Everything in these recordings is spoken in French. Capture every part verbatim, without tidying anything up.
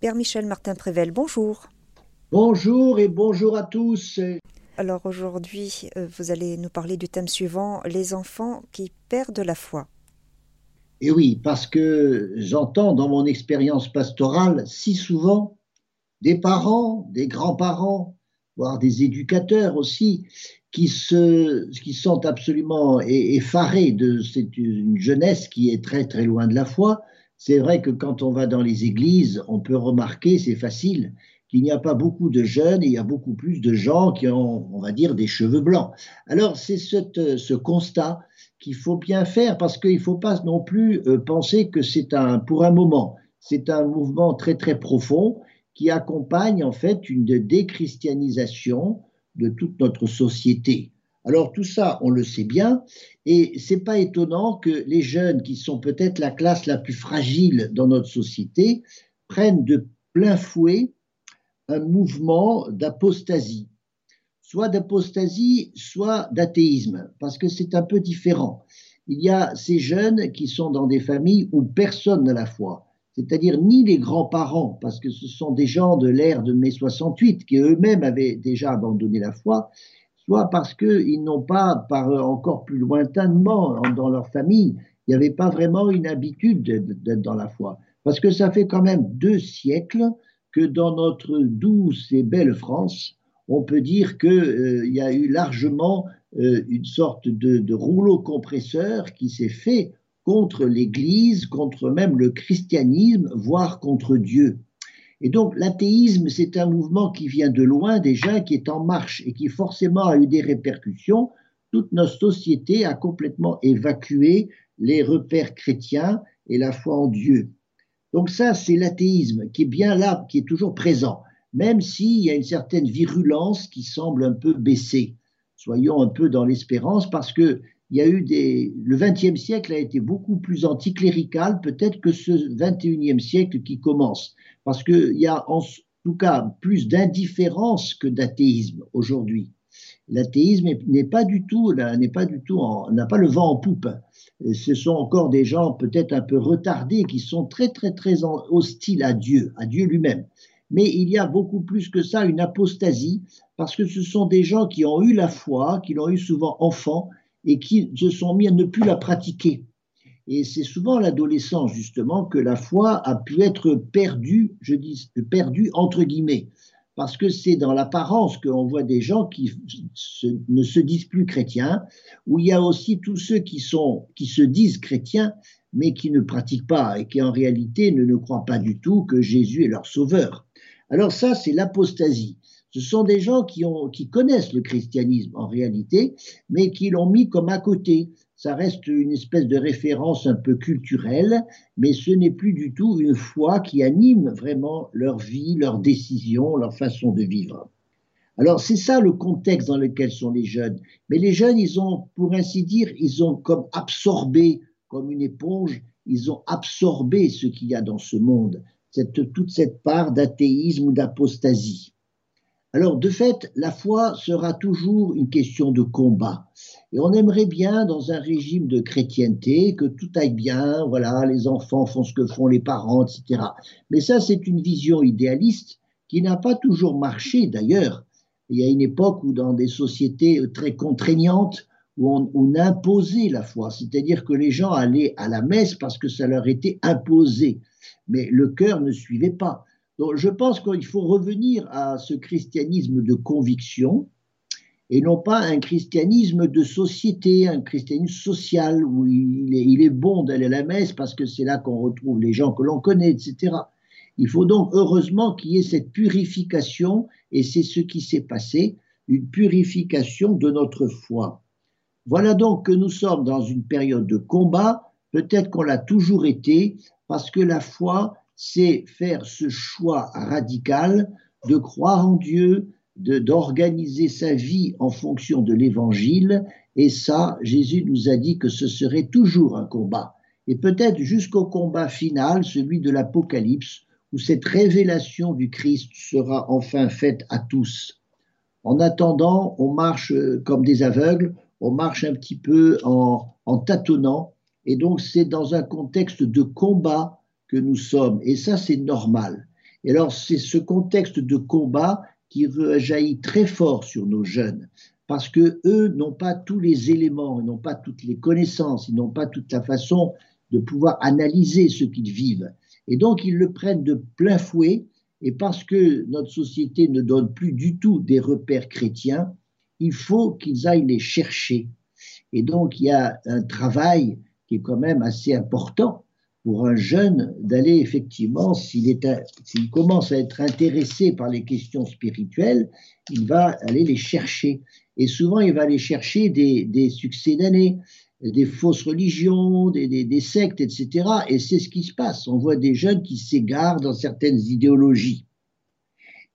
Père Michel Martin-Prével, bonjour. Bonjour et bonjour à tous. Alors aujourd'hui, vous allez nous parler du thème suivant, les enfants qui perdent la foi. Et oui, parce que j'entends dans mon expérience pastorale si souvent des parents, des grands-parents, voire des éducateurs aussi, qui, se, qui sont absolument effarés de cette une jeunesse qui est très très loin de la foi. C'est vrai que quand on va dans les églises, on peut remarquer, c'est facile, qu'il n'y a pas beaucoup de jeunes, et il y a beaucoup plus de gens qui ont, on va dire, des cheveux blancs. Alors c'est cette, ce constat qu'il faut bien faire, parce qu'il ne faut pas non plus penser que c'est un, pour un moment, c'est un mouvement très très profond, qui accompagne en fait une déchristianisation de toute notre société. Alors tout ça, on le sait bien, et ce n'est pas étonnant que les jeunes, qui sont peut-être la classe la plus fragile dans notre société, prennent de plein fouet un mouvement d'apostasie, soit d'apostasie, soit d'athéisme, parce que c'est un peu différent. Il y a ces jeunes qui sont dans des familles où personne n'a la foi. C'est-à-dire ni les grands-parents, parce que ce sont des gens de l'ère de mai soixante-huit qui eux-mêmes avaient déjà abandonné la foi, soit parce qu'ils n'ont pas, par encore plus lointainement dans leur famille, il n'y avait pas vraiment une habitude d'être dans la foi. Parce que ça fait quand même deux siècles que dans notre douce et belle France, on peut dire qu'il euh, y a eu largement euh, une sorte de, de rouleau compresseur qui s'est fait contre l'Église, contre même le christianisme, voire contre Dieu. Et donc l'athéisme, c'est un mouvement qui vient de loin déjà, qui est en marche et qui forcément a eu des répercussions. Toute notre société a complètement évacué les repères chrétiens et la foi en Dieu. Donc ça, c'est l'athéisme qui est bien là, qui est toujours présent, même s'il y a une certaine virulence qui semble un peu baissée. Soyons un peu dans l'espérance, parce que Il y a eu des, le XXe siècle a été beaucoup plus anticlérical peut-être que ce vingt et unième siècle qui commence, parce qu'il y a en tout cas plus d'indifférence que d'athéisme aujourd'hui. L'athéisme n'est pas du tout, n'est pas du tout en, n'a pas le vent en poupe. Ce sont encore des gens peut-être un peu retardés qui sont très très très hostiles à Dieu, à Dieu lui-même. Mais il y a beaucoup plus que ça, une apostasie, parce que ce sont des gens qui ont eu la foi, qui l'ont eu souvent enfant, et qui se sont mis à ne plus la pratiquer. Et c'est souvent à l'adolescence, justement, que la foi a pu être perdue, je dis perdue entre guillemets, parce que c'est dans l'apparence qu'on voit des gens qui se, ne se disent plus chrétiens, où il y a aussi tous ceux qui, sont, qui se disent chrétiens, mais qui ne pratiquent pas et qui en réalité ne, ne croient pas du tout que Jésus est leur sauveur. Alors ça, c'est l'apostasie. Ce sont des gens qui, ont, qui connaissent le christianisme en réalité, mais qui l'ont mis comme à côté. Ça reste une espèce de référence un peu culturelle, mais ce n'est plus du tout une foi qui anime vraiment leur vie, leurs décisions, leur façon de vivre. Alors c'est ça le contexte dans lequel sont les jeunes. Mais les jeunes, ils ont, pour ainsi dire, ils ont comme absorbé, comme une éponge, ils ont absorbé ce qu'il y a dans ce monde, cette, toute cette part d'athéisme ou d'apostasie. Alors, de fait, la foi sera toujours une question de combat. Et on aimerait bien, dans un régime de chrétienté, que tout aille bien, voilà, les enfants font ce que font les parents, et cetera. Mais ça, c'est une vision idéaliste qui n'a pas toujours marché, d'ailleurs. Il y a une époque où, dans des sociétés très contraignantes, où on, on imposait la foi, c'est-à-dire que les gens allaient à la messe parce que ça leur était imposé, mais le cœur ne suivait pas. Donc, je pense qu'il faut revenir à ce christianisme de conviction et non pas un christianisme de société, un christianisme social où il est, il est bon d'aller à la messe parce que c'est là qu'on retrouve les gens que l'on connaît, et cetera. Il faut donc heureusement qu'il y ait cette purification, et c'est ce qui s'est passé, une purification de notre foi. Voilà donc que nous sommes dans une période de combat, peut-être qu'on l'a toujours été, parce que la foi, c'est faire ce choix radical de croire en Dieu, de, d'organiser sa vie en fonction de l'Évangile. Et ça, Jésus nous a dit que ce serait toujours un combat. Et peut-être jusqu'au combat final, celui de l'Apocalypse, où cette révélation du Christ sera enfin faite à tous. En attendant, on marche comme des aveugles, on marche un petit peu en, en tâtonnant. Et donc, c'est dans un contexte de combat que nous sommes, et ça c'est normal. Et alors, c'est ce contexte de combat qui rejaillit très fort sur nos jeunes, parce qu'eux n'ont pas tous les éléments, ils n'ont pas toutes les connaissances, ils n'ont pas toute la façon de pouvoir analyser ce qu'ils vivent. Et donc, ils le prennent de plein fouet, et parce que notre société ne donne plus du tout des repères chrétiens, il faut qu'ils aillent les chercher. Et donc, il y a un travail qui est quand même assez important pour un jeune d'aller effectivement, s'il est, s'il commence à être intéressé par les questions spirituelles, il va aller les chercher. Et souvent, il va aller chercher des, des succès d'années, des fausses religions, des, des, des sectes, et cetera. Et c'est ce qui se passe. On voit des jeunes qui s'égarent dans certaines idéologies.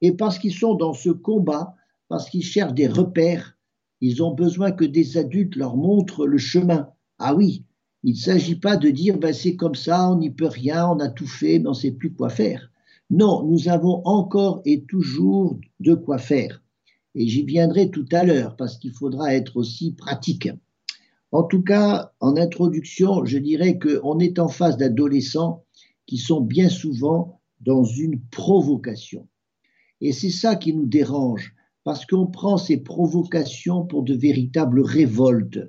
Et parce qu'ils sont dans ce combat, parce qu'ils cherchent des repères, ils ont besoin que des adultes leur montrent le chemin. Ah oui, il ne s'agit pas de dire ben, « c'est comme ça, on n'y peut rien, on a tout fait, mais on ne sait plus quoi faire ». Non, nous avons encore et toujours de quoi faire. Et j'y viendrai tout à l'heure, parce qu'il faudra être aussi pratique. En tout cas, en introduction, je dirais qu'on est en face d'adolescents qui sont bien souvent dans une provocation. Et c'est ça qui nous dérange, parce qu'on prend ces provocations pour de véritables révoltes,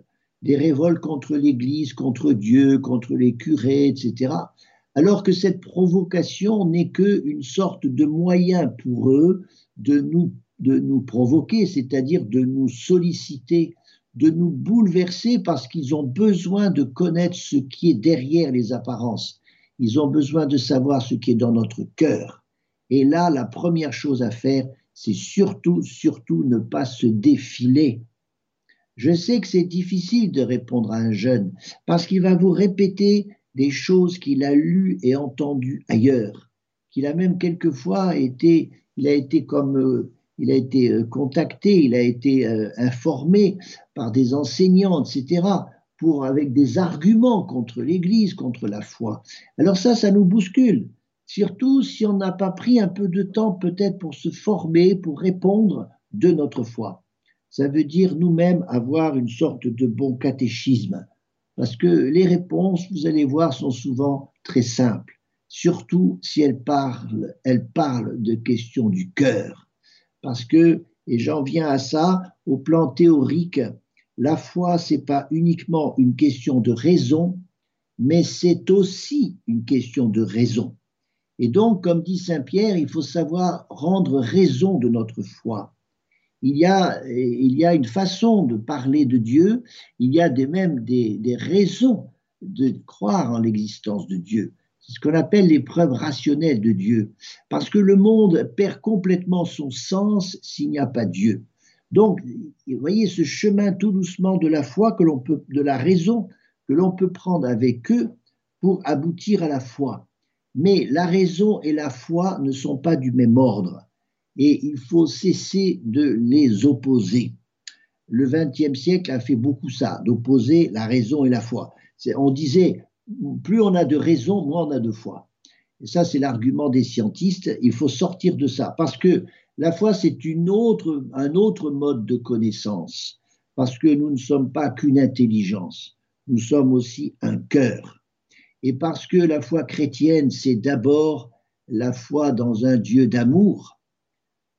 des révoltes contre l'Église, contre Dieu, contre les curés, et cetera. Alors que cette provocation n'est qu'une sorte de moyen pour eux de nous, de nous provoquer, c'est-à-dire de nous solliciter, de nous bouleverser parce qu'ils ont besoin de connaître ce qui est derrière les apparences. Ils ont besoin de savoir ce qui est dans notre cœur. Et là, la première chose à faire, c'est surtout, surtout ne pas se défiler. Je sais que c'est difficile de répondre à un jeune parce qu'il va vous répéter des choses qu'il a lues et entendues ailleurs, qu'il a même quelquefois été, il a été comme... Euh, il a été contacté, il a été informé par des enseignants, et cetera, pour, avec des arguments contre l'Église, contre la foi. Alors ça, ça nous bouscule, surtout si on n'a pas pris un peu de temps peut-être pour se former, pour répondre de notre foi. Ça veut dire nous-mêmes avoir une sorte de bon catéchisme, parce que les réponses, vous allez voir, sont souvent très simples, surtout si elles parlent, elles parlent de questions du cœur. Parce que, et j'en viens à ça, au plan théorique, la foi, ce n'est pas uniquement une question de raison, mais c'est aussi une question de raison. Et donc, comme dit saint Pierre, il faut savoir rendre raison de notre foi. Il y a, il y a une façon de parler de Dieu, il y a des, même des, des raisons de croire en l'existence de Dieu. C'est ce qu'on appelle les preuves rationnelles de Dieu, parce que le monde perd complètement son sens s'il n'y a pas Dieu. Donc, vous voyez ce chemin tout doucement de la foi, que l'on peut, de la raison, que l'on peut prendre avec eux pour aboutir à la foi. Mais la raison et la foi ne sont pas du même ordre, et il faut cesser de les opposer. Le vingtième siècle a fait beaucoup ça, d'opposer la raison et la foi. C'est, on disait... plus on a de raison, moins on a de foi. Et ça, c'est l'argument des scientistes. Il faut sortir de ça, parce que la foi, c'est une autre, un autre mode de connaissance, parce que nous ne sommes pas qu'une intelligence, nous sommes aussi un cœur. Et parce que la foi chrétienne, c'est d'abord la foi dans un Dieu d'amour,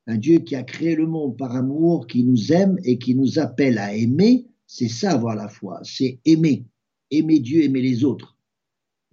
un Dieu qui a créé le monde par amour, qui nous aime et qui nous appelle à aimer. C'est ça, avoir la foi, c'est aimer. Aimer Dieu, aimer les autres.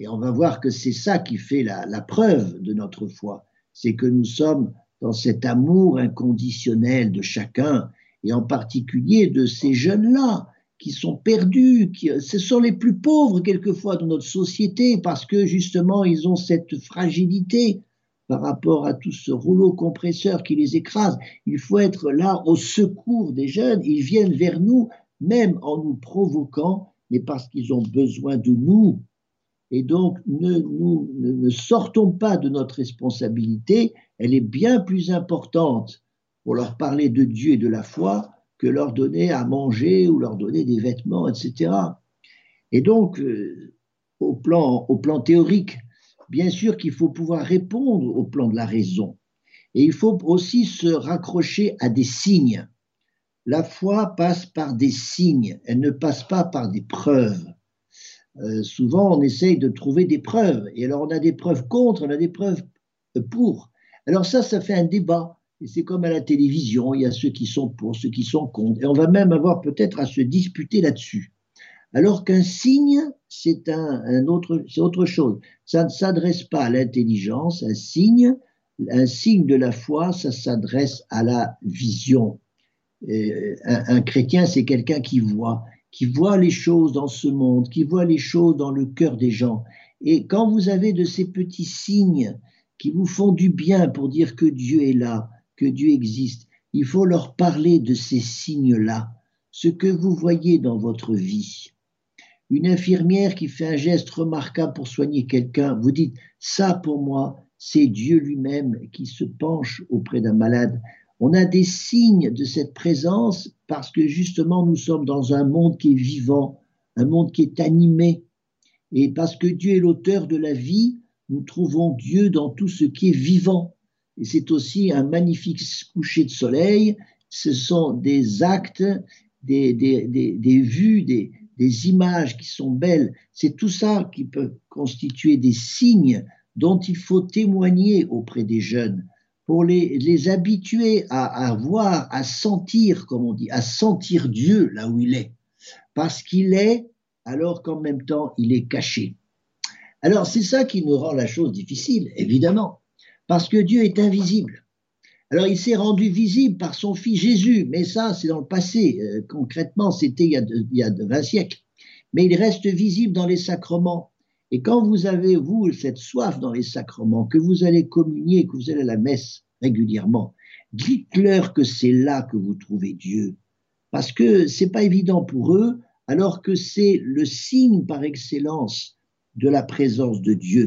Et on va voir que c'est ça qui fait la, la preuve de notre foi, c'est que nous sommes dans cet amour inconditionnel de chacun, et en particulier de ces jeunes-là qui sont perdus, qui, ce sont les plus pauvres quelquefois dans notre société, parce que justement ils ont cette fragilité par rapport à tout ce rouleau compresseur qui les écrase. Il faut être là au secours des jeunes, ils viennent vers nous même en nous provoquant, mais parce qu'ils ont besoin de nous. Et donc, ne, nous ne sortons pas de notre responsabilité, elle est bien plus importante pour leur parler de Dieu et de la foi que leur donner à manger ou leur donner des vêtements, et cetera. Et donc, euh, au plan, au plan théorique, bien sûr qu'il faut pouvoir répondre au plan de la raison. Et il faut aussi se raccrocher à des signes. La foi passe par des signes, elle ne passe pas par des preuves. Euh, souvent, on essaye de trouver des preuves, et alors on a des preuves contre, on a des preuves pour. Alors ça, ça fait un débat. Et c'est comme à la télévision, il y a ceux qui sont pour, ceux qui sont contre. Et on va même avoir peut-être à se disputer là-dessus. Alors qu'un signe, c'est un, un autre, c'est autre chose. Ça ne s'adresse pas à l'intelligence, un signe. Un signe de la foi, ça s'adresse à la vision. Et un, un chrétien, c'est quelqu'un qui voit, qui voit les choses dans ce monde, qui voit les choses dans le cœur des gens. Et quand vous avez de ces petits signes qui vous font du bien pour dire que Dieu est là, que Dieu existe, il faut leur parler de ces signes-là, ce que vous voyez dans votre vie. Une infirmière qui fait un geste remarquable pour soigner quelqu'un, vous dites « ça pour moi, c'est Dieu lui-même qui se penche auprès d'un malade ». On a des signes de cette présence parce que justement nous sommes dans un monde qui est vivant, un monde qui est animé. Et parce que Dieu est l'auteur de la vie, nous trouvons Dieu dans tout ce qui est vivant. Et c'est aussi un magnifique coucher de soleil, ce sont des actes, des, des, des, des vues, des, des images qui sont belles. C'est tout ça qui peut constituer des signes dont il faut témoigner auprès des jeunes, pour les, les habituer à, à voir, à sentir, comme on dit, à sentir Dieu là où il est, parce qu'il est, alors qu'en même temps, il est caché. Alors, c'est ça qui nous rend la chose difficile, évidemment, parce que Dieu est invisible. Alors, il s'est rendu visible par son fils Jésus, mais ça, c'est dans le passé, euh, concrètement, c'était il y a, de, il y a de vingt siècles, mais il reste visible dans les sacrements. Et quand vous avez, vous, cette soif dans les sacrements, que vous allez communier, que vous allez à la messe régulièrement, dites-leur que c'est là que vous trouvez Dieu. Parce que ce n'est pas évident pour eux, alors que c'est le signe par excellence de la présence de Dieu.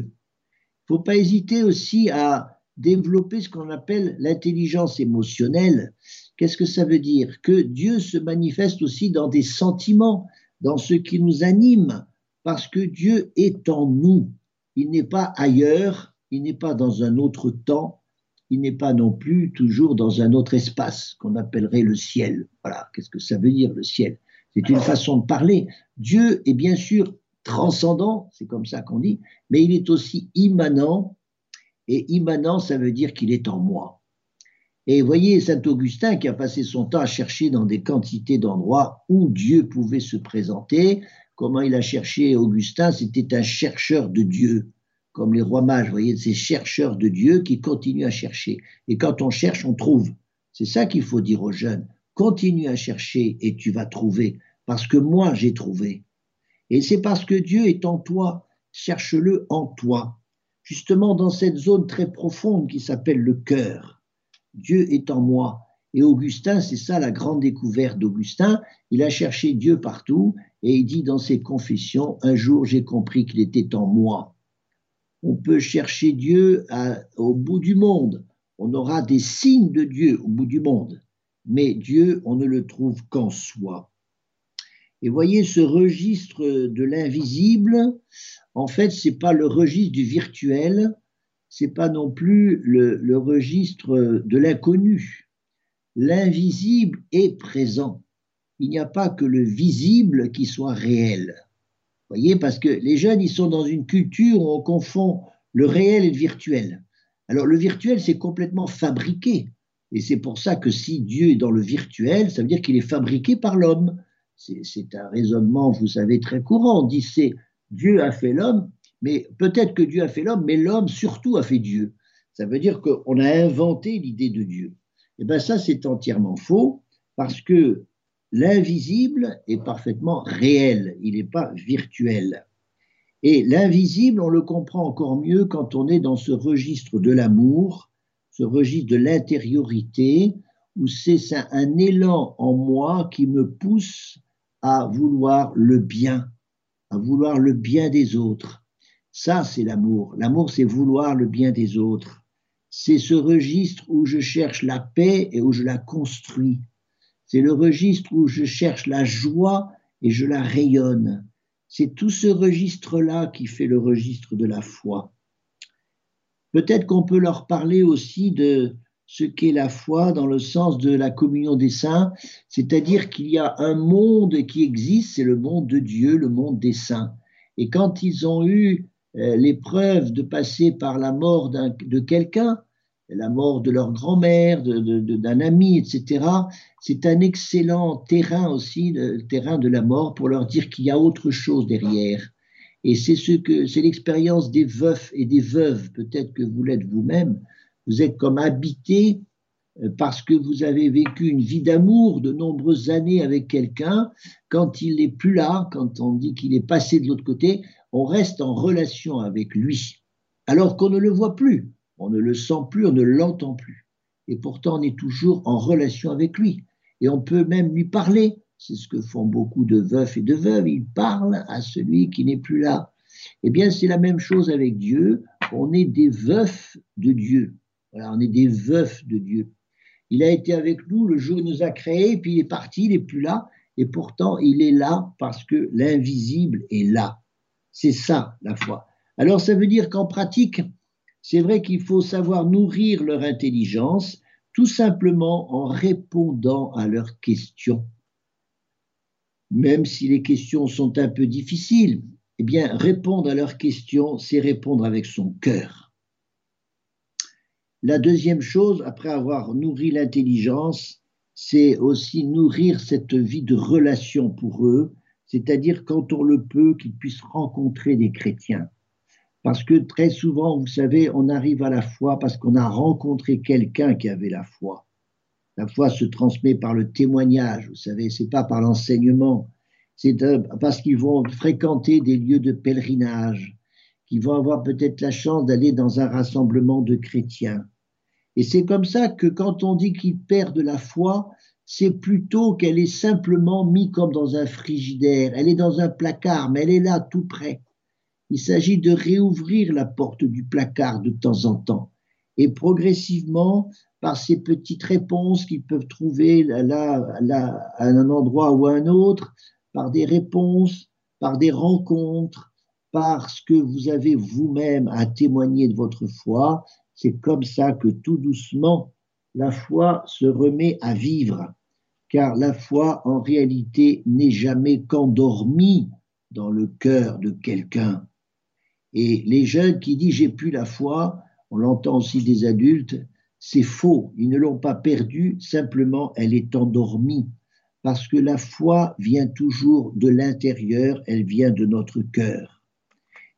Il ne faut pas hésiter aussi à développer ce qu'on appelle l'intelligence émotionnelle. Qu'est-ce que ça veut dire? Que Dieu se manifeste aussi dans des sentiments, dans ce qui nous anime. Parce que Dieu est en nous, il n'est pas ailleurs, il n'est pas dans un autre temps, il n'est pas non plus toujours dans un autre espace qu'on appellerait le ciel. Voilà, qu'est-ce que ça veut dire le ciel? C'est une façon de parler. Dieu est bien sûr transcendant, c'est comme ça qu'on dit, mais il est aussi immanent, et immanent ça veut dire qu'il est en moi. Et voyez saint Augustin qui a passé son temps à chercher dans des quantités d'endroits où Dieu pouvait se présenter. Comment il a cherché Augustin, c'était un chercheur de Dieu, comme les rois mages, vous voyez, ces chercheurs de Dieu qui continuent à chercher. Et quand on cherche, on trouve. C'est ça qu'il faut dire aux jeunes. Continue à chercher et tu vas trouver, parce que moi j'ai trouvé. Et c'est parce que Dieu est en toi, cherche-le en toi. Justement dans cette zone très profonde qui s'appelle le cœur. Dieu est en moi. Et Augustin, c'est ça la grande découverte d'Augustin, il a cherché Dieu partout et il dit dans ses confessions, un jour j'ai compris qu'il était en moi. On peut chercher Dieu à, au bout du monde, on aura des signes de Dieu au bout du monde, mais Dieu, on ne le trouve qu'en soi. Et voyez ce registre de l'invisible, en fait c'est pas le registre du virtuel, c'est pas non plus le, le registre de l'inconnu. L'invisible est présent. Il n'y a pas que le visible qui soit réel. Vous voyez, parce que les jeunes, ils sont dans une culture où on confond le réel et le virtuel. Alors, le virtuel, c'est complètement fabriqué. Et c'est pour ça que si Dieu est dans le virtuel, ça veut dire qu'il est fabriqué par l'homme. C'est, c'est un raisonnement, vous savez, très courant. On dit, c'est Dieu a fait l'homme, mais peut-être que Dieu a fait l'homme, mais l'homme surtout a fait Dieu. Ça veut dire qu'on a inventé l'idée de Dieu. Eh bien ça, c'est entièrement faux, parce que l'invisible est parfaitement réel, il n'est pas virtuel. Et l'invisible, on le comprend encore mieux quand on est dans ce registre de l'amour, ce registre de l'intériorité, où c'est un élan en moi qui me pousse à vouloir le bien, à vouloir le bien des autres. Ça, c'est l'amour. L'amour, c'est vouloir le bien des autres. C'est ce registre où je cherche la paix et où je la construis. C'est le registre où je cherche la joie et je la rayonne. C'est tout ce registre-là qui fait le registre de la foi. Peut-être qu'on peut leur parler aussi de ce qu'est la foi dans le sens de la communion des saints, c'est-à-dire qu'il y a un monde qui existe, c'est le monde de Dieu, le monde des saints. Et quand ils ont eu l'épreuve de passer par la mort de quelqu'un, la mort de leur grand-mère, de, de, de, d'un ami, et cetera. C'est un excellent terrain aussi, le terrain de la mort, pour leur dire qu'il y a autre chose derrière. Et c'est, ce que, c'est l'expérience des veufs et des veuves, peut-être que vous l'êtes vous-même, vous êtes comme habité parce que vous avez vécu une vie d'amour de nombreuses années avec quelqu'un. Quand il n'est plus là, quand on dit qu'il est passé de l'autre côté, on reste en relation avec lui, alors qu'on ne le voit plus, on ne le sent plus, on ne l'entend plus. Et pourtant, on est toujours en relation avec lui. Et on peut même lui parler. C'est ce que font beaucoup de veufs et de veuves. Ils parlent à celui qui n'est plus là. Eh bien, c'est la même chose avec Dieu. On est des veufs de Dieu. Voilà, on est des veufs de Dieu. Il a été avec nous, le jour où il nous a créés, puis il est parti, il n'est plus là. Et pourtant, il est là parce que l'invisible est là. C'est ça, la foi. Alors, ça veut dire qu'en pratique, c'est vrai qu'il faut savoir nourrir leur intelligence, tout simplement en répondant à leurs questions. Même si les questions sont un peu difficiles, eh bien, répondre à leurs questions, c'est répondre avec son cœur. La deuxième chose, après avoir nourri l'intelligence, c'est aussi nourrir cette vie de relation pour eux, c'est-à-dire quand on le peut, qu'ils puissent rencontrer des chrétiens. Parce que très souvent, vous savez, on arrive à la foi parce qu'on a rencontré quelqu'un qui avait la foi. La foi se transmet par le témoignage, vous savez, c'est pas par l'enseignement. C'est parce qu'ils vont fréquenter des lieux de pèlerinage, qu'ils vont avoir peut-être la chance d'aller dans un rassemblement de chrétiens. Et c'est comme ça que quand on dit qu'ils perdent la foi, c'est plutôt qu'elle est simplement mise comme dans un frigidaire, elle est dans un placard, mais elle est là tout près. Il s'agit de réouvrir la porte du placard de temps en temps et progressivement, par ces petites réponses qu'ils peuvent trouver là, là, à un endroit ou à un autre, par des réponses, par des rencontres, par ce que vous avez vous-même à témoigner de votre foi, c'est comme ça que tout doucement, la foi se remet à vivre, car la foi, en réalité, n'est jamais qu'endormie dans le cœur de quelqu'un. Et les jeunes qui disent « j'ai plus la foi », on l'entend aussi des adultes, c'est faux, ils ne l'ont pas perdue, simplement elle est endormie, parce que la foi vient toujours de l'intérieur, elle vient de notre cœur.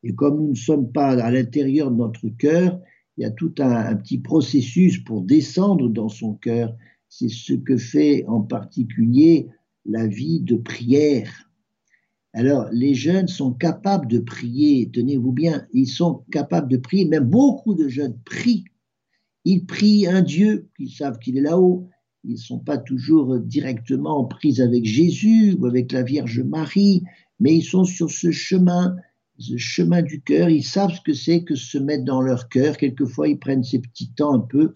Et comme nous ne sommes pas à l'intérieur de notre cœur, il y a tout un, un petit processus pour descendre dans son cœur, c'est ce que fait en particulier la vie de prière. Alors, les jeunes sont capables de prier, tenez-vous bien, ils sont capables de prier, même beaucoup de jeunes prient. Ils prient un Dieu, ils savent qu'il est là-haut, ils ne sont pas toujours directement en prise avec Jésus ou avec la Vierge Marie, mais ils sont sur ce chemin, ce chemin du cœur, ils savent ce que c'est que se mettre dans leur cœur. Quelquefois, ils prennent ces petits temps un peu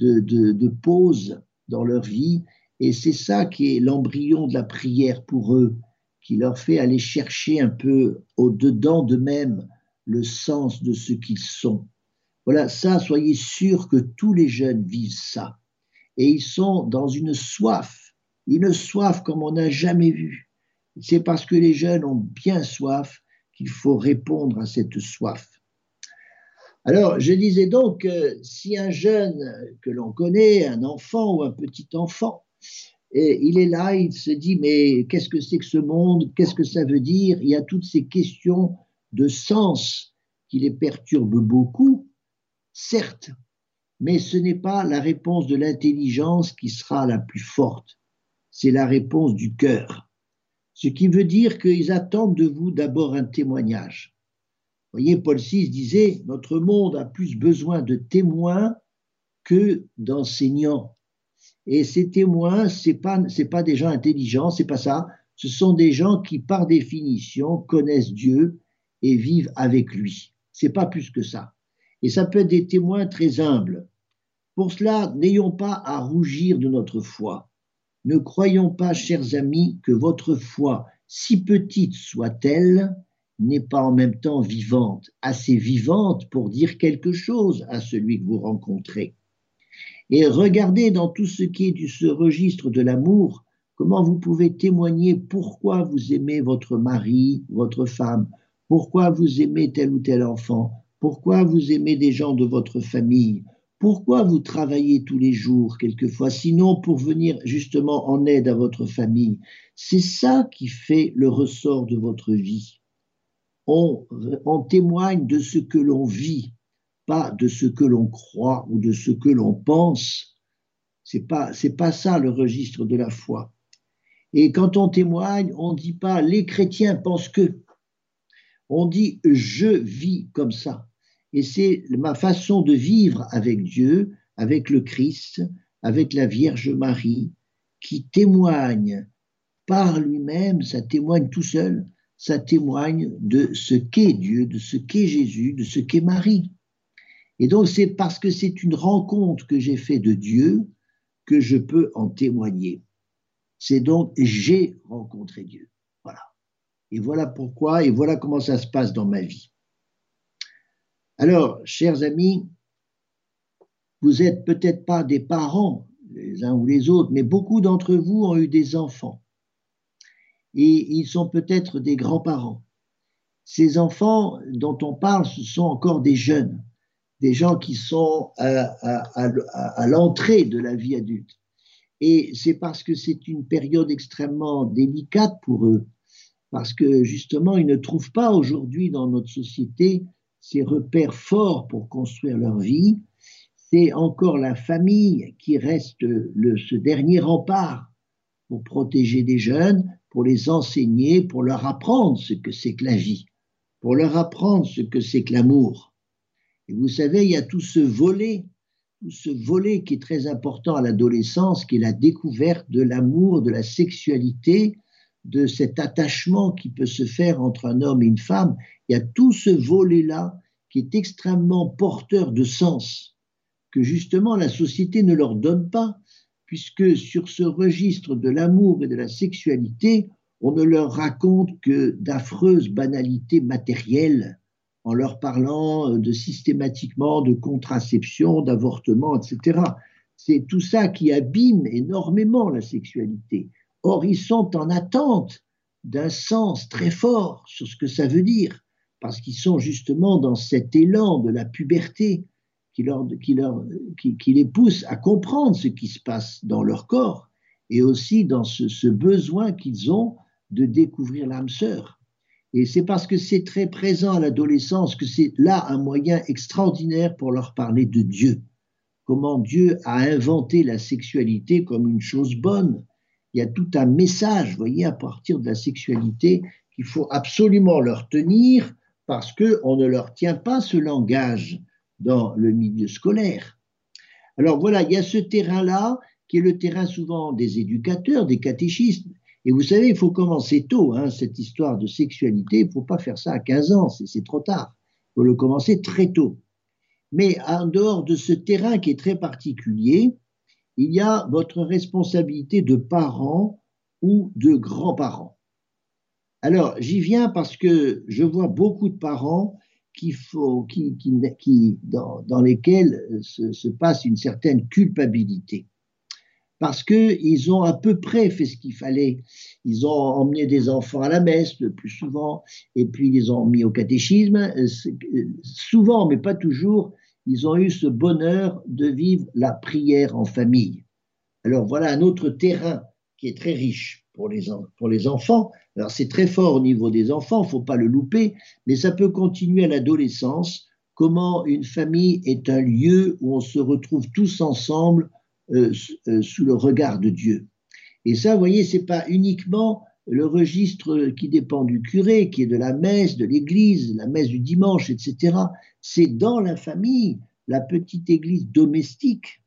de, de, de pause dans leur vie, et c'est ça qui est l'embryon de la prière pour eux, qui leur fait aller chercher un peu au-dedans d'eux-mêmes le sens de ce qu'ils sont. Voilà, ça, soyez sûrs que tous les jeunes vivent ça. Et ils sont dans une soif, une soif comme on n'a jamais vu. C'est parce que les jeunes ont bien soif qu'il faut répondre à cette soif. Alors, je disais donc, euh, si un jeune que l'on connaît, un enfant ou un petit enfant, et il est là, il se dit, mais qu'est-ce que c'est que ce monde? Qu'est-ce que ça veut dire? Il y a toutes ces questions de sens qui les perturbent beaucoup, certes, mais ce n'est pas la réponse de l'intelligence qui sera la plus forte, c'est la réponse du cœur. Ce qui veut dire qu'ils attendent de vous d'abord un témoignage. Vous voyez, Paul six disait, notre monde a plus besoin de témoins que d'enseignants. Et ces témoins, ce n'est pas, c'est pas des gens intelligents, ce n'est pas ça. Ce sont des gens qui, par définition, connaissent Dieu et vivent avec lui. Ce n'est pas plus que ça. Et ça peut être des témoins très humbles. Pour cela, n'ayons pas à rougir de notre foi. Ne croyons pas, chers amis, que votre foi, si petite soit-elle, n'est pas en même temps vivante, assez vivante pour dire quelque chose à celui que vous rencontrez. Et regardez dans tout ce qui est de ce registre de l'amour, comment vous pouvez témoigner pourquoi vous aimez votre mari, votre femme, pourquoi vous aimez tel ou tel enfant, pourquoi vous aimez des gens de votre famille, Pourquoi vous travaillez tous les jours, quelquefois, sinon pour venir justement en aide à votre famille? C'est ça qui fait le ressort de votre vie. On, on témoigne de ce que l'on vit, pas de ce que l'on croit ou de ce que l'on pense. C'est pas, c'est pas ça le registre de la foi. Et quand on témoigne, on ne dit pas « les chrétiens pensent que ». On dit « je vis comme ça ». Et c'est ma façon de vivre avec Dieu, avec le Christ, avec la Vierge Marie, qui témoigne par lui-même, ça témoigne tout seul, ça témoigne de ce qu'est Dieu, de ce qu'est Jésus, de ce qu'est Marie. Et donc c'est parce que c'est une rencontre que j'ai faite de Dieu que je peux en témoigner. C'est donc j'ai rencontré Dieu. Voilà. Et voilà pourquoi, et voilà comment ça se passe dans ma vie. Alors, chers amis, vous n'êtes peut-être pas des parents, les uns ou les autres, mais beaucoup d'entre vous ont eu des enfants. Et ils sont peut-être des grands-parents. Ces enfants dont on parle, ce sont encore des jeunes, des gens qui sont à, à, à, à l'entrée de la vie adulte. Et c'est parce que c'est une période extrêmement délicate pour eux, parce que justement, ils ne trouvent pas aujourd'hui dans notre société ces repères forts pour construire leur vie. C'est encore la famille qui reste le, ce dernier rempart pour protéger des jeunes, pour les enseigner, pour leur apprendre ce que c'est que la vie, pour leur apprendre ce que c'est que l'amour. Et vous savez, il y a tout ce volet, tout ce volet qui est très important à l'adolescence, qui est la découverte de l'amour, de la sexualité, de cet attachement qui peut se faire entre un homme et une femme. Il y a tout ce volet-là qui est extrêmement porteur de sens, que justement la société ne leur donne pas, puisque sur ce registre de l'amour et de la sexualité, on ne leur raconte que d'affreuses banalités matérielles, en leur parlant de systématiquement de contraception, d'avortement, et cetera. C'est tout ça qui abîme énormément la sexualité. Or, ils sont en attente d'un sens très fort sur ce que ça veut dire, parce qu'ils sont justement dans cet élan de la puberté qui, leur, qui, leur, qui, qui les pousse à comprendre ce qui se passe dans leur corps et aussi dans ce, ce besoin qu'ils ont de découvrir l'âme sœur. Et c'est parce que c'est très présent à l'adolescence que c'est là un moyen extraordinaire pour leur parler de Dieu. Comment Dieu a inventé la sexualité comme une chose bonne. Il y a tout un message, vous voyez, à partir de la sexualité qu'il faut absolument leur tenir parce qu'on ne leur tient pas ce langage dans le milieu scolaire. Alors voilà, il y a ce terrain-là qui est le terrain souvent des éducateurs, des catéchistes. Et vous savez, il faut commencer tôt, hein, cette histoire de sexualité. Il ne faut pas faire ça à quinze ans, c'est, c'est trop tard. Il faut le commencer très tôt. Mais en dehors de ce terrain qui est très particulier, il y a votre responsabilité de parents ou de grands-parents. Alors, j'y viens parce que je vois beaucoup de parents qui font, qui, qui, qui, dans, dans lesquels se, se passe une certaine culpabilité. Parce qu'ils ont à peu près fait ce qu'il fallait. Ils ont emmené des enfants à la messe le plus souvent, et puis ils les ont mis au catéchisme. Souvent, mais pas toujours, ils ont eu ce bonheur de vivre la prière en famille. Alors voilà un autre terrain qui est très riche pour les, pour les enfants. Alors c'est très fort au niveau des enfants, il ne faut pas le louper, mais ça peut continuer à l'adolescence. Comment une famille est un lieu où on se retrouve tous ensemble euh, euh, sous le regard de Dieu. Et ça, vous voyez, ce n'est pas uniquement le registre qui dépend du curé, qui est de la messe, de l'église, la messe du dimanche, et cetera. C'est dans la famille, la petite église domestique,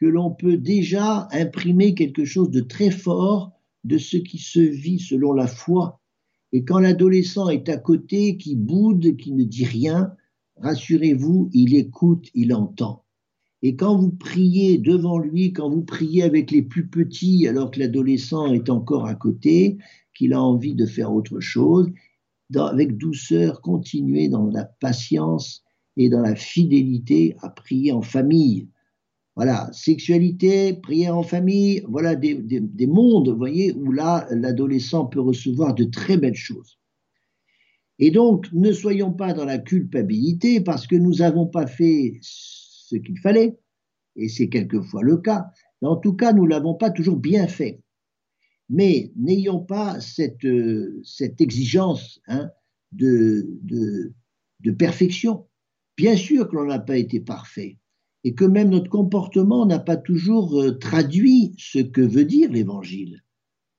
que l'on peut déjà imprimer quelque chose de très fort de ce qui se vit selon la foi. Et quand l'adolescent est à côté, qui boude, qui ne dit rien, rassurez-vous, il écoute, il entend. Et quand vous priez devant lui, quand vous priez avec les plus petits, alors que l'adolescent est encore à côté, qu'il a envie de faire autre chose, dans, avec douceur, continuez dans la patience et dans la fidélité à prier en famille. Voilà, sexualité, prière en famille, voilà des, des, des mondes, vous voyez, où là, l'adolescent peut recevoir de très belles choses. Et donc, ne soyons pas dans la culpabilité parce que nous n'avons pas fait ce qu'il fallait, et c'est quelquefois le cas. Mais en tout cas, nous ne l'avons pas toujours bien fait. Mais n'ayons pas cette, euh, cette exigence hein, de, de, de perfection. Bien sûr que l'on n'a pas été parfait, et que même notre comportement n'a pas toujours euh, traduit ce que veut dire l'Évangile.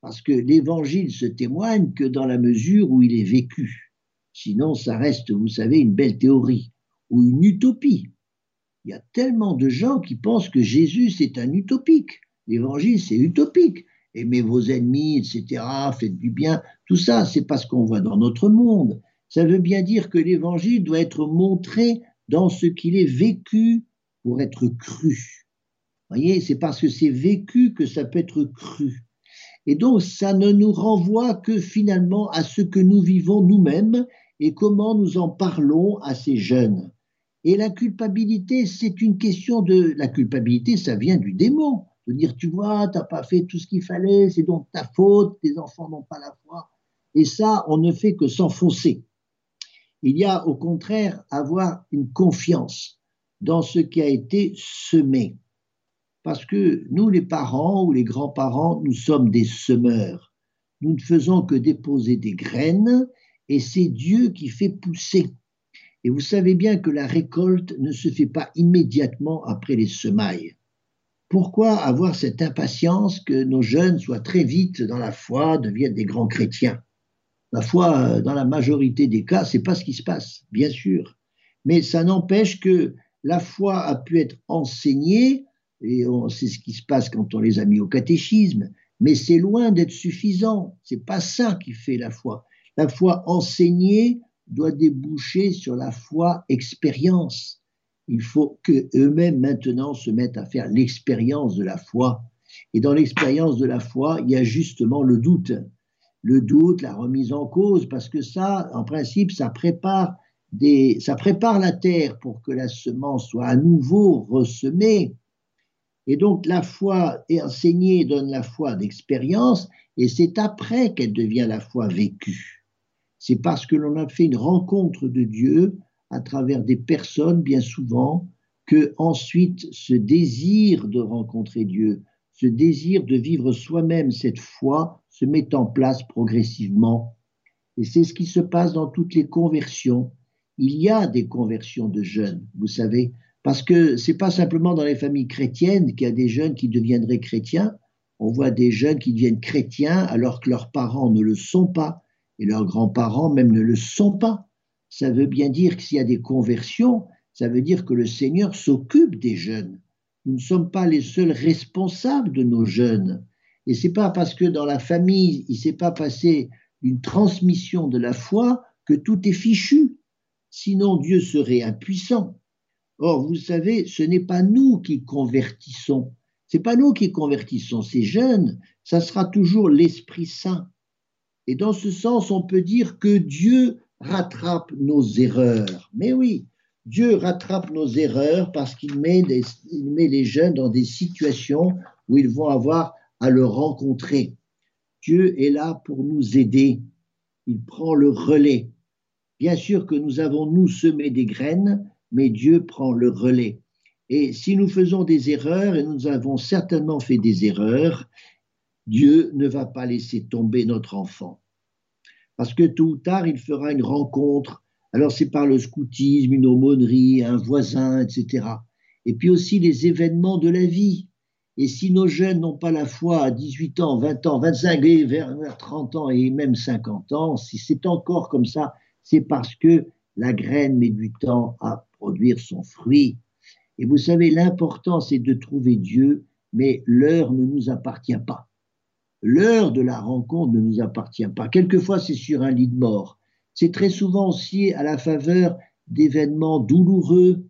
Parce que l'Évangile se témoigne que dans la mesure où il est vécu. Sinon, ça reste, vous savez, une belle théorie ou une utopie. Il y a tellement de gens qui pensent que Jésus, c'est un utopique. L'Évangile, c'est utopique. Aimez vos ennemis, et cetera, faites du bien. Tout ça, c'est pas ce qu'on voit dans notre monde. Ça veut bien dire que l'Évangile doit être montré dans ce qu'il est vécu pour être cru. Vous voyez, c'est parce que c'est vécu que ça peut être cru. Et donc, ça ne nous renvoie que finalement à ce que nous vivons nous-mêmes et comment nous en parlons à ces jeunes. Et la culpabilité, c'est une question de... La culpabilité, ça vient du démon. De dire, tu vois, tu n'as pas fait tout ce qu'il fallait, c'est donc ta faute, tes enfants n'ont pas la foi. Et ça, on ne fait que s'enfoncer. Il y a au contraire avoir une confiance dans ce qui a été semé. Parce que nous, les parents ou les grands-parents, nous sommes des semeurs. Nous ne faisons que déposer des graines et c'est Dieu qui fait pousser. Et vous savez bien que la récolte ne se fait pas immédiatement après les semailles. Pourquoi avoir cette impatience que nos jeunes soient très vite dans la foi, deviennent des grands chrétiens? La foi, dans la majorité des cas, ce n'est pas ce qui se passe, bien sûr. Mais ça n'empêche que la foi a pu être enseignée. Et on sait ce qui se passe quand on les a mis au catéchisme, mais c'est loin d'être suffisant. C'est pas ça qui fait la foi. La foi enseignée doit déboucher sur la foi expérience. Il faut que eux-mêmes maintenant se mettent à faire l'expérience de la foi. Et dans l'expérience de la foi, il y a justement le doute, le doute, la remise en cause, parce que ça, en principe, ça prépare des, ça prépare la terre pour que la semence soit à nouveau ressemée. Et donc, la foi enseignée donne la foi d'expérience et c'est après qu'elle devient la foi vécue. C'est parce que l'on a fait une rencontre de Dieu à travers des personnes, bien souvent, que ensuite ce désir de rencontrer Dieu, ce désir de vivre soi-même cette foi se met en place progressivement. Et c'est ce qui se passe dans toutes les conversions. Il y a des conversions de jeunes, vous savez. Parce que ce n'est pas simplement dans les familles chrétiennes qu'il y a des jeunes qui deviendraient chrétiens. On voit des jeunes qui deviennent chrétiens alors que leurs parents ne le sont pas et leurs grands-parents même ne le sont pas. Ça veut bien dire que s'il y a des conversions, ça veut dire que le Seigneur s'occupe des jeunes. Nous ne sommes pas les seuls responsables de nos jeunes. Et ce n'est pas parce que dans la famille, il ne s'est pas passé une transmission de la foi que tout est fichu. Sinon Dieu serait impuissant. Or, vous savez, ce n'est pas nous qui convertissons. Ce n'est pas nous qui convertissons ces jeunes. Ça sera toujours l'Esprit Saint. Et dans ce sens, on peut dire que Dieu rattrape nos erreurs. Mais oui, Dieu rattrape nos erreurs parce qu'il met, des, il met les jeunes dans des situations où ils vont avoir à le rencontrer. Dieu est là pour nous aider. Il prend le relais. Bien sûr que nous avons, nous, semé des graines, mais Dieu prend le relais. Et si nous faisons des erreurs, et nous avons certainement fait des erreurs, Dieu ne va pas laisser tomber notre enfant. Parce que tôt ou tard, il fera une rencontre. Alors c'est par le scoutisme, une aumônerie, un voisin, et cetera. Et puis aussi les événements de la vie. Et si nos jeunes n'ont pas la foi à dix-huit ans, vingt ans, vingt-cinq, et vers trente ans et même cinquante ans, si c'est encore comme ça, c'est parce que la graine met du temps à produire son fruit. Et vous savez, l'important, c'est de trouver Dieu, mais l'heure ne nous appartient pas. L'heure de la rencontre ne nous appartient pas. Quelquefois, c'est sur un lit de mort. C'est très souvent aussi à la faveur d'événements douloureux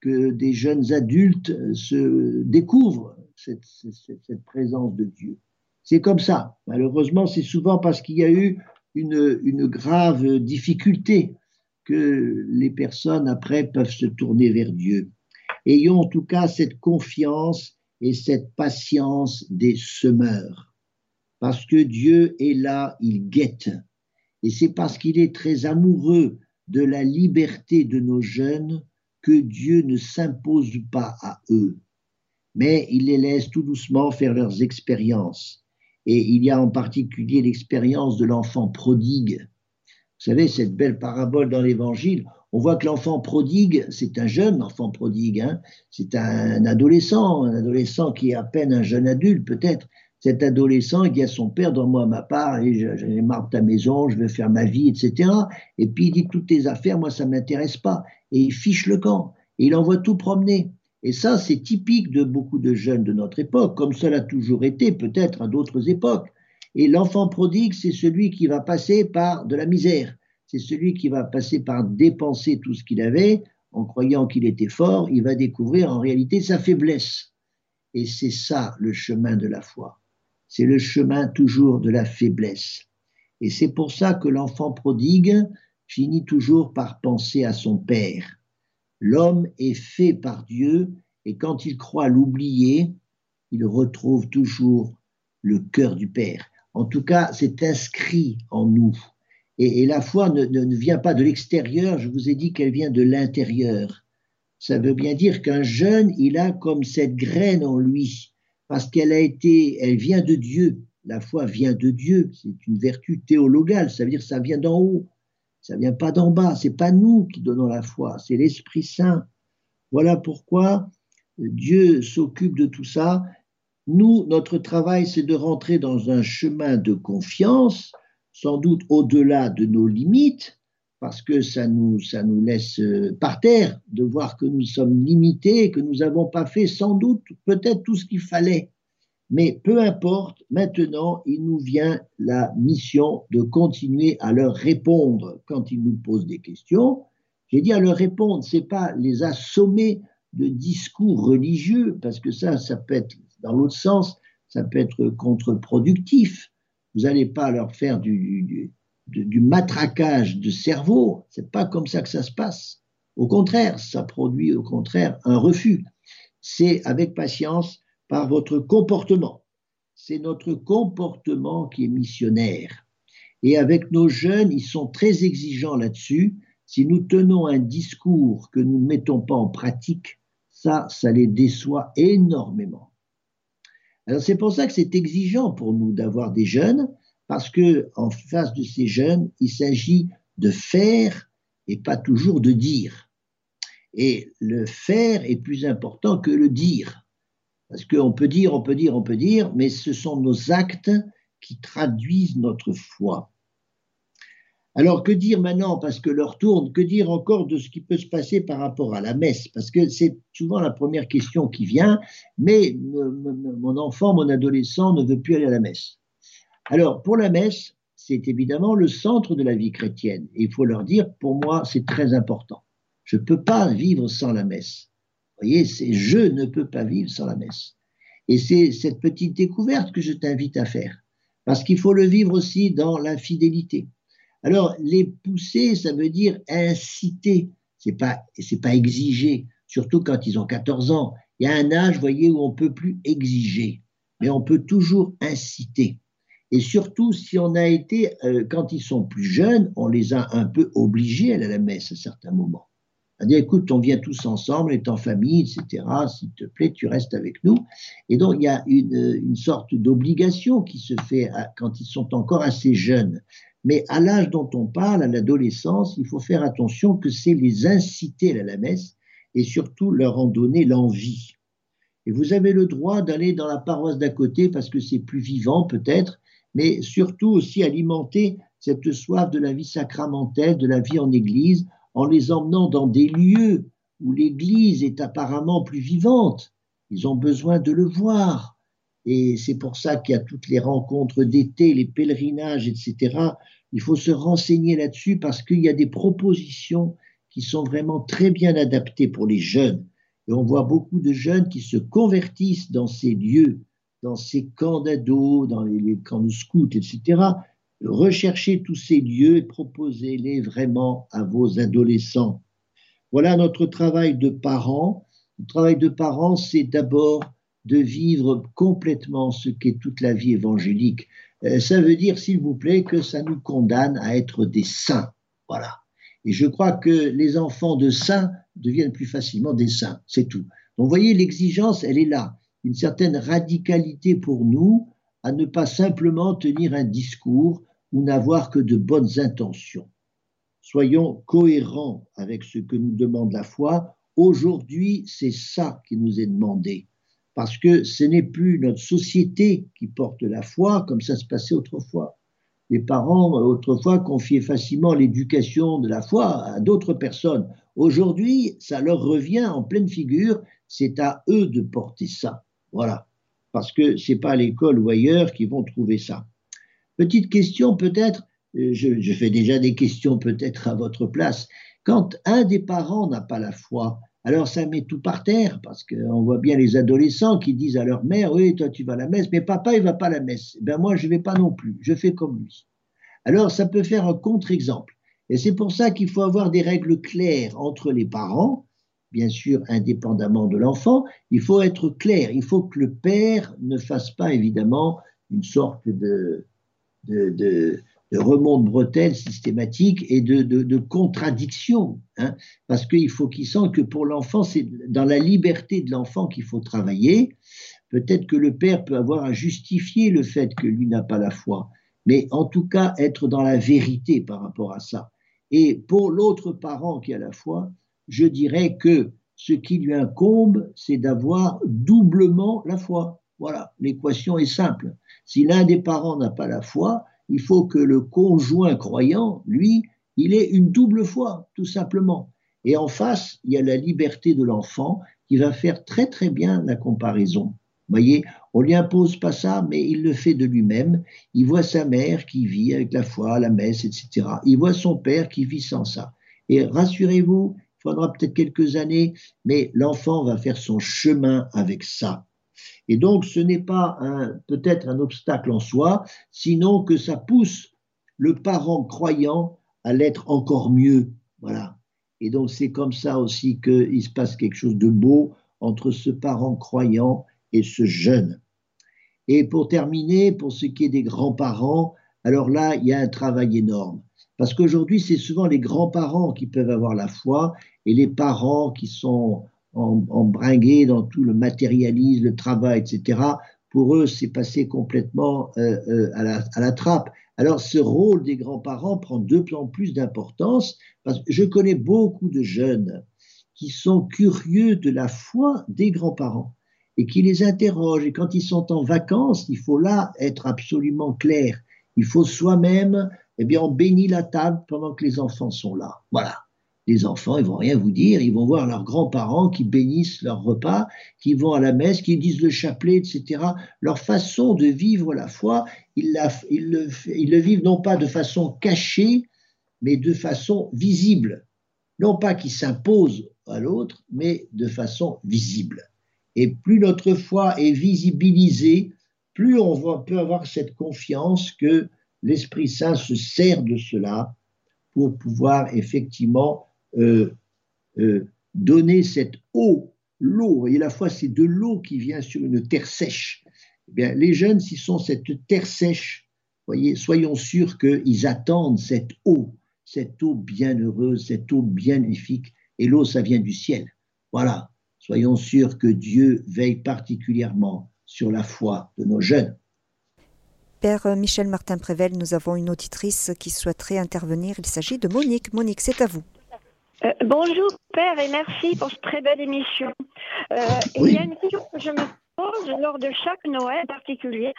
que des jeunes adultes se découvrent, cette, cette, cette présence de Dieu. C'est comme ça. Malheureusement, c'est souvent parce qu'il y a eu une, une grave difficulté que les personnes après peuvent se tourner vers Dieu. Ayons en tout cas cette confiance et cette patience des semeurs. Parce que Dieu est là, il guette. Et c'est parce qu'il est très amoureux de la liberté de nos jeunes que Dieu ne s'impose pas à eux, mais il les laisse tout doucement faire leurs expériences. Et il y a en particulier l'expérience de l'enfant prodigue. Vous savez, cette belle parabole dans l'Évangile, on voit que l'enfant prodigue, c'est un jeune enfant prodigue, hein, c'est un adolescent, un adolescent qui est à peine un jeune adulte peut-être. Cet adolescent qui a son père, donne-moi ma part, j'en ai marre de ta maison, je veux faire ma vie, et cetera. Et puis il dit, toutes tes affaires, moi ça ne m'intéresse pas. Et il fiche le camp, et il envoie tout promener. Et ça, c'est typique de beaucoup de jeunes de notre époque, comme cela a toujours été, peut-être à d'autres époques. Et l'enfant prodigue, c'est celui qui va passer par de la misère. C'est celui qui va passer par dépenser tout ce qu'il avait, en croyant qu'il était fort, il va découvrir en réalité sa faiblesse. Et c'est ça le chemin de la foi. C'est le chemin toujours de la faiblesse. Et c'est pour ça que l'enfant prodigue finit toujours par penser à son père. L'homme est fait par Dieu, et quand il croit l'oublier, il retrouve toujours le cœur du Père. En tout cas, c'est inscrit en nous. Et, et la foi ne, ne, ne vient pas de l'extérieur, je vous ai dit qu'elle vient de l'intérieur. Ça veut bien dire qu'un jeune, il a comme cette graine en lui, parce qu'elle a été, elle vient de Dieu. La foi vient de Dieu, c'est une vertu théologale, ça veut dire que ça vient d'en haut. Ça ne vient pas d'en bas, ce n'est pas nous qui donnons la foi, c'est l'Esprit Saint. Voilà pourquoi Dieu s'occupe de tout ça. Nous, notre travail, c'est de rentrer dans un chemin de confiance, sans doute au-delà de nos limites, parce que ça nous, ça nous laisse par terre de voir que nous sommes limités, que nous n'avons pas fait sans doute peut-être tout ce qu'il fallait. Mais peu importe, maintenant, il nous vient la mission de continuer à leur répondre quand ils nous posent des questions. J'ai dit à leur répondre, ce n'est pas les assommer de discours religieux, parce que ça, ça peut être dans l'autre sens, ça peut être contre-productif. Vous n'allez pas leur faire du, du, du, du matraquage de cerveau, ce n'est pas comme ça que ça se passe. Au contraire, ça produit au contraire un refus. C'est avec patience, par votre comportement. C'est notre comportement qui est missionnaire. Et avec nos jeunes, ils sont très exigeants là-dessus. Si nous tenons un discours que nous ne mettons pas en pratique, ça, ça les déçoit énormément. Alors c'est pour ça que c'est exigeant pour nous d'avoir des jeunes, parce qu'en face de ces jeunes, il s'agit de faire et pas toujours de dire. Et le faire est plus important que le dire. Parce qu'on peut dire, on peut dire, on peut dire, mais ce sont nos actes qui traduisent notre foi. Alors que dire maintenant, parce que l'heure tourne, que dire encore de ce qui peut se passer par rapport à la messe? Parce que c'est souvent la première question qui vient, mais mon enfant, mon adolescent ne veut plus aller à la messe. Alors pour la messe, c'est évidemment le centre de la vie chrétienne. Et il faut leur dire, pour moi, c'est très important. Je ne peux pas vivre sans la messe. Vous voyez, c'est « je ne peux pas vivre sans la messe ». Et c'est cette petite découverte que je t'invite à faire, parce qu'il faut le vivre aussi dans la fidélité. Alors, les pousser, ça veut dire inciter, c'est pas, c'est pas exiger, surtout quand ils ont quatorze ans. Il y a un âge, vous voyez, où on ne peut plus exiger, mais on peut toujours inciter. Et surtout, si on a été, euh, quand ils sont plus jeunes, on les a un peu obligés à aller à la messe à certains moments. On dit, écoute, on vient tous ensemble, on est en famille, et cetera. S'il te plaît, tu restes avec nous. Et donc, il y a une, une sorte d'obligation qui se fait à, quand ils sont encore assez jeunes. Mais à l'âge dont on parle, à l'adolescence, il faut faire attention que c'est les inciter à la messe et surtout leur en donner l'envie. Et vous avez le droit d'aller dans la paroisse d'à côté parce que c'est plus vivant peut-être, mais surtout aussi alimenter cette soif de la vie sacramentelle, de la vie en Église, en les emmenant dans des lieux où l'Église est apparemment plus vivante. Ils ont besoin de le voir. Et c'est pour ça qu'il y a toutes les rencontres d'été, les pèlerinages, et cetera. Il faut se renseigner là-dessus parce qu'il y a des propositions qui sont vraiment très bien adaptées pour les jeunes. Et on voit beaucoup de jeunes qui se convertissent dans ces lieux, dans ces camps d'ados, dans les camps de scouts, et cetera, recherchez tous ces lieux et proposez-les vraiment à vos adolescents. Voilà notre travail de parents. Le travail de parents, c'est d'abord de vivre complètement ce qu'est toute la vie évangélique. Euh, ça veut dire, s'il vous plaît, que ça nous condamne à être des saints. Voilà. Et je crois que les enfants de saints deviennent plus facilement des saints, c'est tout. Donc vous voyez, l'exigence, elle est là, une certaine radicalité pour nous à ne pas simplement tenir un discours ou n'avoir que de bonnes intentions. Soyons cohérents avec ce que nous demande la foi. Aujourd'hui, c'est ça qui nous est demandé, parce que ce n'est plus notre société qui porte la foi comme ça se passait autrefois. Les parents, autrefois, confiaient facilement l'éducation de la foi à d'autres personnes. Aujourd'hui, ça leur revient en pleine figure, c'est à eux de porter ça. Voilà, parce que ce n'est pas à l'école ou ailleurs qu'ils vont trouver ça. Petite question peut-être, je, je fais déjà des questions peut-être à votre place. Quand un des parents n'a pas la foi, alors ça met tout par terre, parce qu'on voit bien les adolescents qui disent à leur mère, « Oui, toi tu vas à la messe, mais papa il ne va pas à la messe. Eh » Ben moi je ne vais pas non plus, je fais comme lui. Alors ça peut faire un contre-exemple. Et c'est pour ça qu'il faut avoir des règles claires entre les parents, bien sûr indépendamment de l'enfant. Il faut être clair, il faut que le père ne fasse pas évidemment une sorte de, de, de, de remonte-bretelle systématique et de, de, de contradiction, hein, parce qu'il faut qu'il sente que pour l'enfant, c'est dans la liberté de l'enfant qu'il faut travailler. Peut-être que le père peut avoir à justifier le fait que lui n'a pas la foi, mais en tout cas être dans la vérité par rapport à ça. Et pour l'autre parent qui a la foi, je dirais que ce qui lui incombe, c'est d'avoir doublement la foi. Voilà, l'équation est simple. Si l'un des parents n'a pas la foi, il faut que le conjoint croyant, lui, il ait une double foi, tout simplement. Et en face, il y a la liberté de l'enfant qui va faire très très bien la comparaison. Vous voyez, on ne lui impose pas ça, mais il le fait de lui-même. Il voit sa mère qui vit avec la foi, la messe, et cetera. Il voit son père qui vit sans ça. Et rassurez-vous, il faudra peut-être quelques années, mais l'enfant va faire son chemin avec ça. Et donc, ce n'est pas peut-être un obstacle en soi, sinon que ça pousse le parent croyant à l'être encore mieux. Voilà. Et donc, c'est comme ça aussi qu'il se passe quelque chose de beau entre ce parent croyant et ce jeune. Et pour terminer, pour ce qui est des grands-parents, alors là, il y a un travail énorme. Parce qu'aujourd'hui, c'est souvent les grands-parents qui peuvent avoir la foi et les parents qui sont embringués dans tout le matérialisme, le travail, et cetera. Pour eux, c'est passé complètement euh, euh, à, la, à la trappe. Alors, ce rôle des grands-parents prend de plus en plus d'importance, parce que je connais beaucoup de jeunes qui sont curieux de la foi des grands-parents et qui les interrogent. Et quand ils sont en vacances, il faut là être absolument clair. Il faut soi-même, eh bien, on bénit la table pendant que les enfants sont là. Voilà. Les enfants, ils ne vont rien vous dire, ils vont voir leurs grands-parents qui bénissent leur repas, qui vont à la messe, qui disent le chapelet, et cetera. Leur façon de vivre la foi, ils, la, ils, le, ils le vivent non pas de façon cachée, mais de façon visible. Non pas qu'ils s'imposent à l'autre, mais de façon visible. Et plus notre foi est visibilisée, plus on va, peut avoir cette confiance que l'Esprit Saint se sert de cela pour pouvoir effectivement Euh, euh, donner cette eau, l'eau, et la foi c'est de l'eau qui vient sur une terre sèche. Eh bien, les jeunes, s'ils sont cette terre sèche, voyez, soyons sûrs qu'ils attendent cette eau, cette eau bienheureuse, cette eau bienfique, et l'eau ça vient du ciel. Voilà, soyons sûrs que Dieu veille particulièrement sur la foi de nos jeunes. Père Michel Martin-Prével, nous avons une auditrice qui souhaiterait intervenir, il s'agit de Monique. Monique, c'est à vous. Euh, bonjour Père et merci pour cette très belle émission. Euh, oui. Il y a une question que je me pose lors de chaque Noël particulier.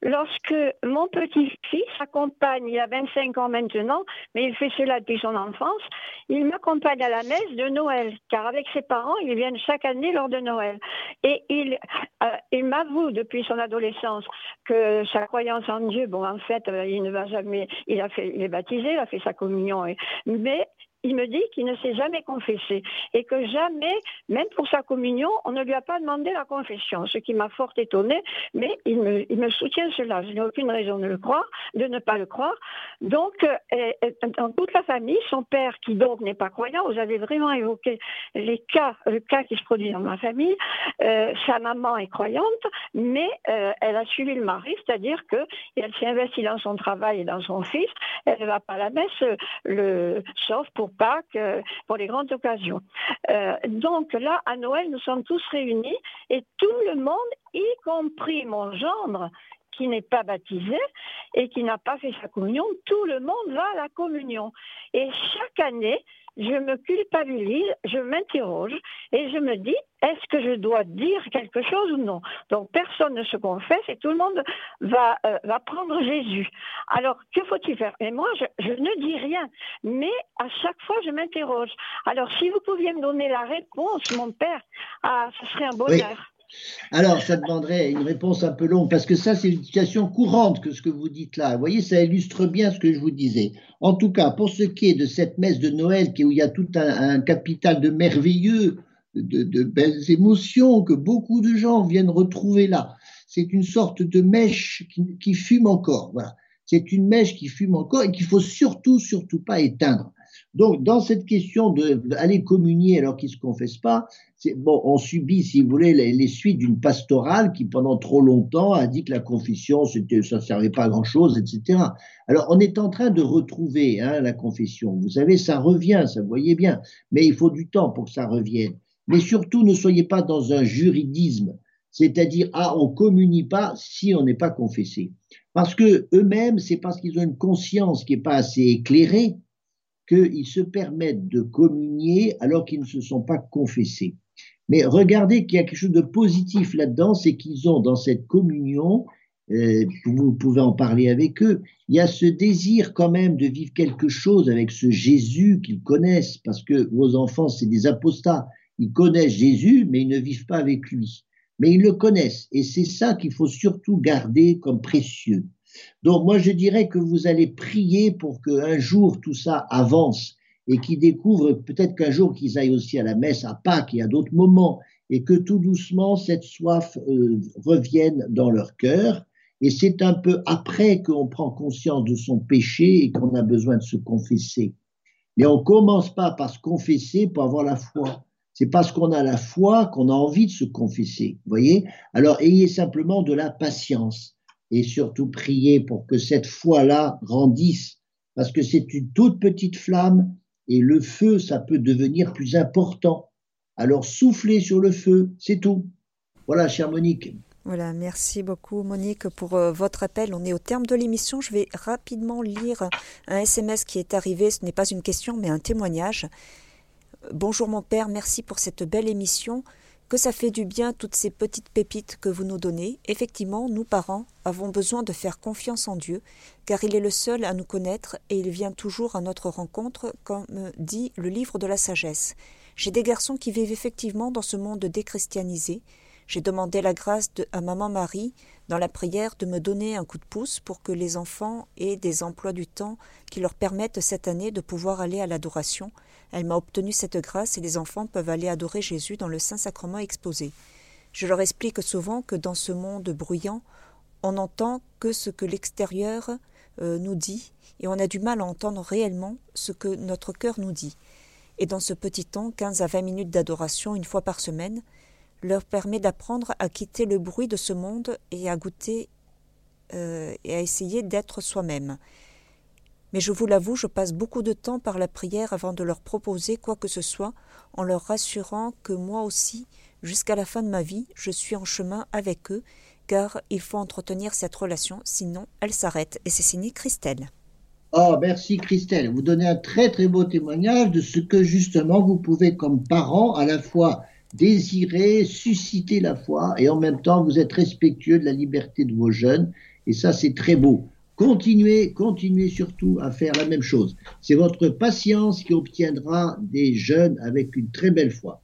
Lorsque mon petit-fils m'accompagne, il a vingt-cinq ans maintenant, mais il fait cela depuis son enfance, il m'accompagne à la messe de Noël, car avec ses parents, ils viennent chaque année lors de Noël. Et il, euh, il m'avoue depuis son adolescence que sa croyance en Dieu, bon en fait, euh, il ne va jamais, il, a fait, il est baptisé, il a fait sa communion, et, mais... il me dit qu'il ne s'est jamais confessé et que jamais, même pour sa communion, on ne lui a pas demandé la confession, ce qui m'a fort étonnée, mais il me, il me soutient cela. Je n'ai aucune raison de le croire, de ne pas le croire. Donc, euh, dans toute la famille, son père, qui donc n'est pas croyant, vous avez vraiment évoqué les cas, le cas qui se produit dans ma famille, euh, sa maman est croyante, mais euh, elle a suivi le mari, c'est-à-dire qu'elle s'est investie dans son travail et dans son fils, elle ne va pas à la messe, le, sauf pour Pâques, pour les grandes occasions. Euh, donc là, à Noël, nous sommes tous réunis et tout le monde, y compris mon gendre, qui n'est pas baptisé et qui n'a pas fait sa communion, tout le monde va à la communion. Et chaque année, je me culpabilise, je m'interroge et je me dis, est-ce que je dois dire quelque chose ou non? Donc personne ne se confesse et tout le monde va, euh, va prendre Jésus. Alors que faut-il faire? Et moi je, je ne dis rien, mais à chaque fois je m'interroge. Alors si vous pouviez me donner la réponse, mon père, ah, ce serait un bonheur. Oui. Alors, ça demanderait une réponse un peu longue, parce que ça, c'est une situation courante que ce que vous dites là. Vous voyez, ça illustre bien ce que je vous disais. En tout cas, pour ce qui est de cette messe de Noël, où il y a tout un, un capital de merveilleux, de, de belles émotions que beaucoup de gens viennent retrouver là, c'est une sorte de mèche qui, qui fume encore. Voilà. C'est une mèche qui fume encore et qu'il ne faut surtout, surtout pas éteindre. Donc, dans cette question d'aller communier alors qu'ils ne se confessent pas, bon, on subit, si vous voulez, les, les suites d'une pastorale qui, pendant trop longtemps, a dit que la confession, c'était, ça ne servait pas à grand-chose, et cetera. Alors, on est en train de retrouver hein, la confession. Vous savez, ça revient, ça vous voyez bien, mais il faut du temps pour que ça revienne. Mais surtout, ne soyez pas dans un juridisme, c'est-à-dire, ah, on ne communie pas si on n'est pas confessé. Parce que eux-mêmes, c'est parce qu'ils ont une conscience qui n'est pas assez éclairée, qu'ils se permettent de communier alors qu'ils ne se sont pas confessés. Mais regardez qu'il y a quelque chose de positif là-dedans, c'est qu'ils ont dans cette communion, euh, vous pouvez en parler avec eux, il y a ce désir quand même de vivre quelque chose avec ce Jésus qu'ils connaissent, parce que vos enfants, c'est des apostats, ils connaissent Jésus, mais ils ne vivent pas avec lui. Mais ils le connaissent, et c'est ça qu'il faut surtout garder comme précieux. Donc moi je dirais que vous allez prier pour qu'un jour tout ça avance et qu'ils découvrent peut-être qu'un jour qu'ils aillent aussi à la messe, à Pâques et à d'autres moments et que tout doucement cette soif euh, revienne dans leur cœur et c'est un peu après qu'on prend conscience de son péché et qu'on a besoin de se confesser. Mais on ne commence pas par se confesser pour avoir la foi. C'est parce qu'on a la foi qu'on a envie de se confesser, vous voyez? Alors ayez simplement de la patience. Et surtout prier pour que cette foi-là grandisse, parce que c'est une toute petite flamme, et le feu, ça peut devenir plus important. Alors soufflez sur le feu, c'est tout. Voilà, chère Monique. Voilà, merci beaucoup Monique pour euh, votre appel. On est au terme de l'émission, je vais rapidement lire un S M S qui est arrivé, ce n'est pas une question mais un témoignage. « Bonjour mon père, merci pour cette belle émission. » Que ça fait du bien toutes ces petites pépites que vous nous donnez. Effectivement, nous parents avons besoin de faire confiance en Dieu, car il est le seul à nous connaître et il vient toujours à notre rencontre, comme dit le livre de la sagesse. J'ai des garçons qui vivent effectivement dans ce monde déchristianisé. J'ai demandé la grâce de, à Maman Marie, dans la prière, de me donner un coup de pouce pour que les enfants aient des emplois du temps qui leur permettent cette année de pouvoir aller à l'adoration. Elle m'a obtenu cette grâce et les enfants peuvent aller adorer Jésus dans le Saint-Sacrement exposé. Je leur explique souvent que dans ce monde bruyant, on n'entend que ce que l'extérieur euh, nous dit et on a du mal à entendre réellement ce que notre cœur nous dit. Et dans ce petit temps, quinze à vingt minutes d'adoration une fois par semaine, leur permet d'apprendre à quitter le bruit de ce monde et à goûter euh, et à essayer d'être soi-même. Mais je vous l'avoue, je passe beaucoup de temps par la prière avant de leur proposer quoi que ce soit, en leur rassurant que moi aussi, jusqu'à la fin de ma vie, je suis en chemin avec eux, car il faut entretenir cette relation, sinon elle s'arrête. Et c'est signé Christelle. Oh, merci Christelle. Vous donnez un très très beau témoignage de ce que justement vous pouvez comme parents à la fois désirer, susciter la foi, et en même temps vous êtes respectueux de la liberté de vos jeunes, et ça c'est très beau. Continuez, continuez surtout à faire la même chose. C'est votre patience qui obtiendra des jeunes avec une très belle foi.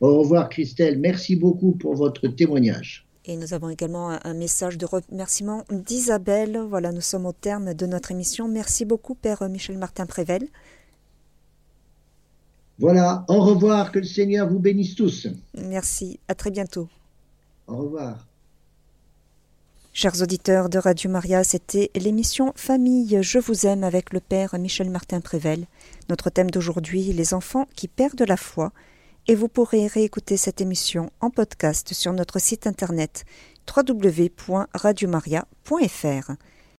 Au revoir Christelle, merci beaucoup pour votre témoignage. Et nous avons également un message de remerciement d'Isabelle. Voilà, nous sommes au terme de notre émission. Merci beaucoup Père Michel Martin-Prével. Voilà, au revoir, que le Seigneur vous bénisse tous. Merci, à très bientôt. Au revoir. Chers auditeurs de Radio Maria, c'était l'émission Famille, je vous aime avec le Père Michel Martin-Prével. Notre thème d'aujourd'hui, les enfants qui perdent la foi. Et vous pourrez réécouter cette émission en podcast sur notre site internet w w w point radio maria point f r.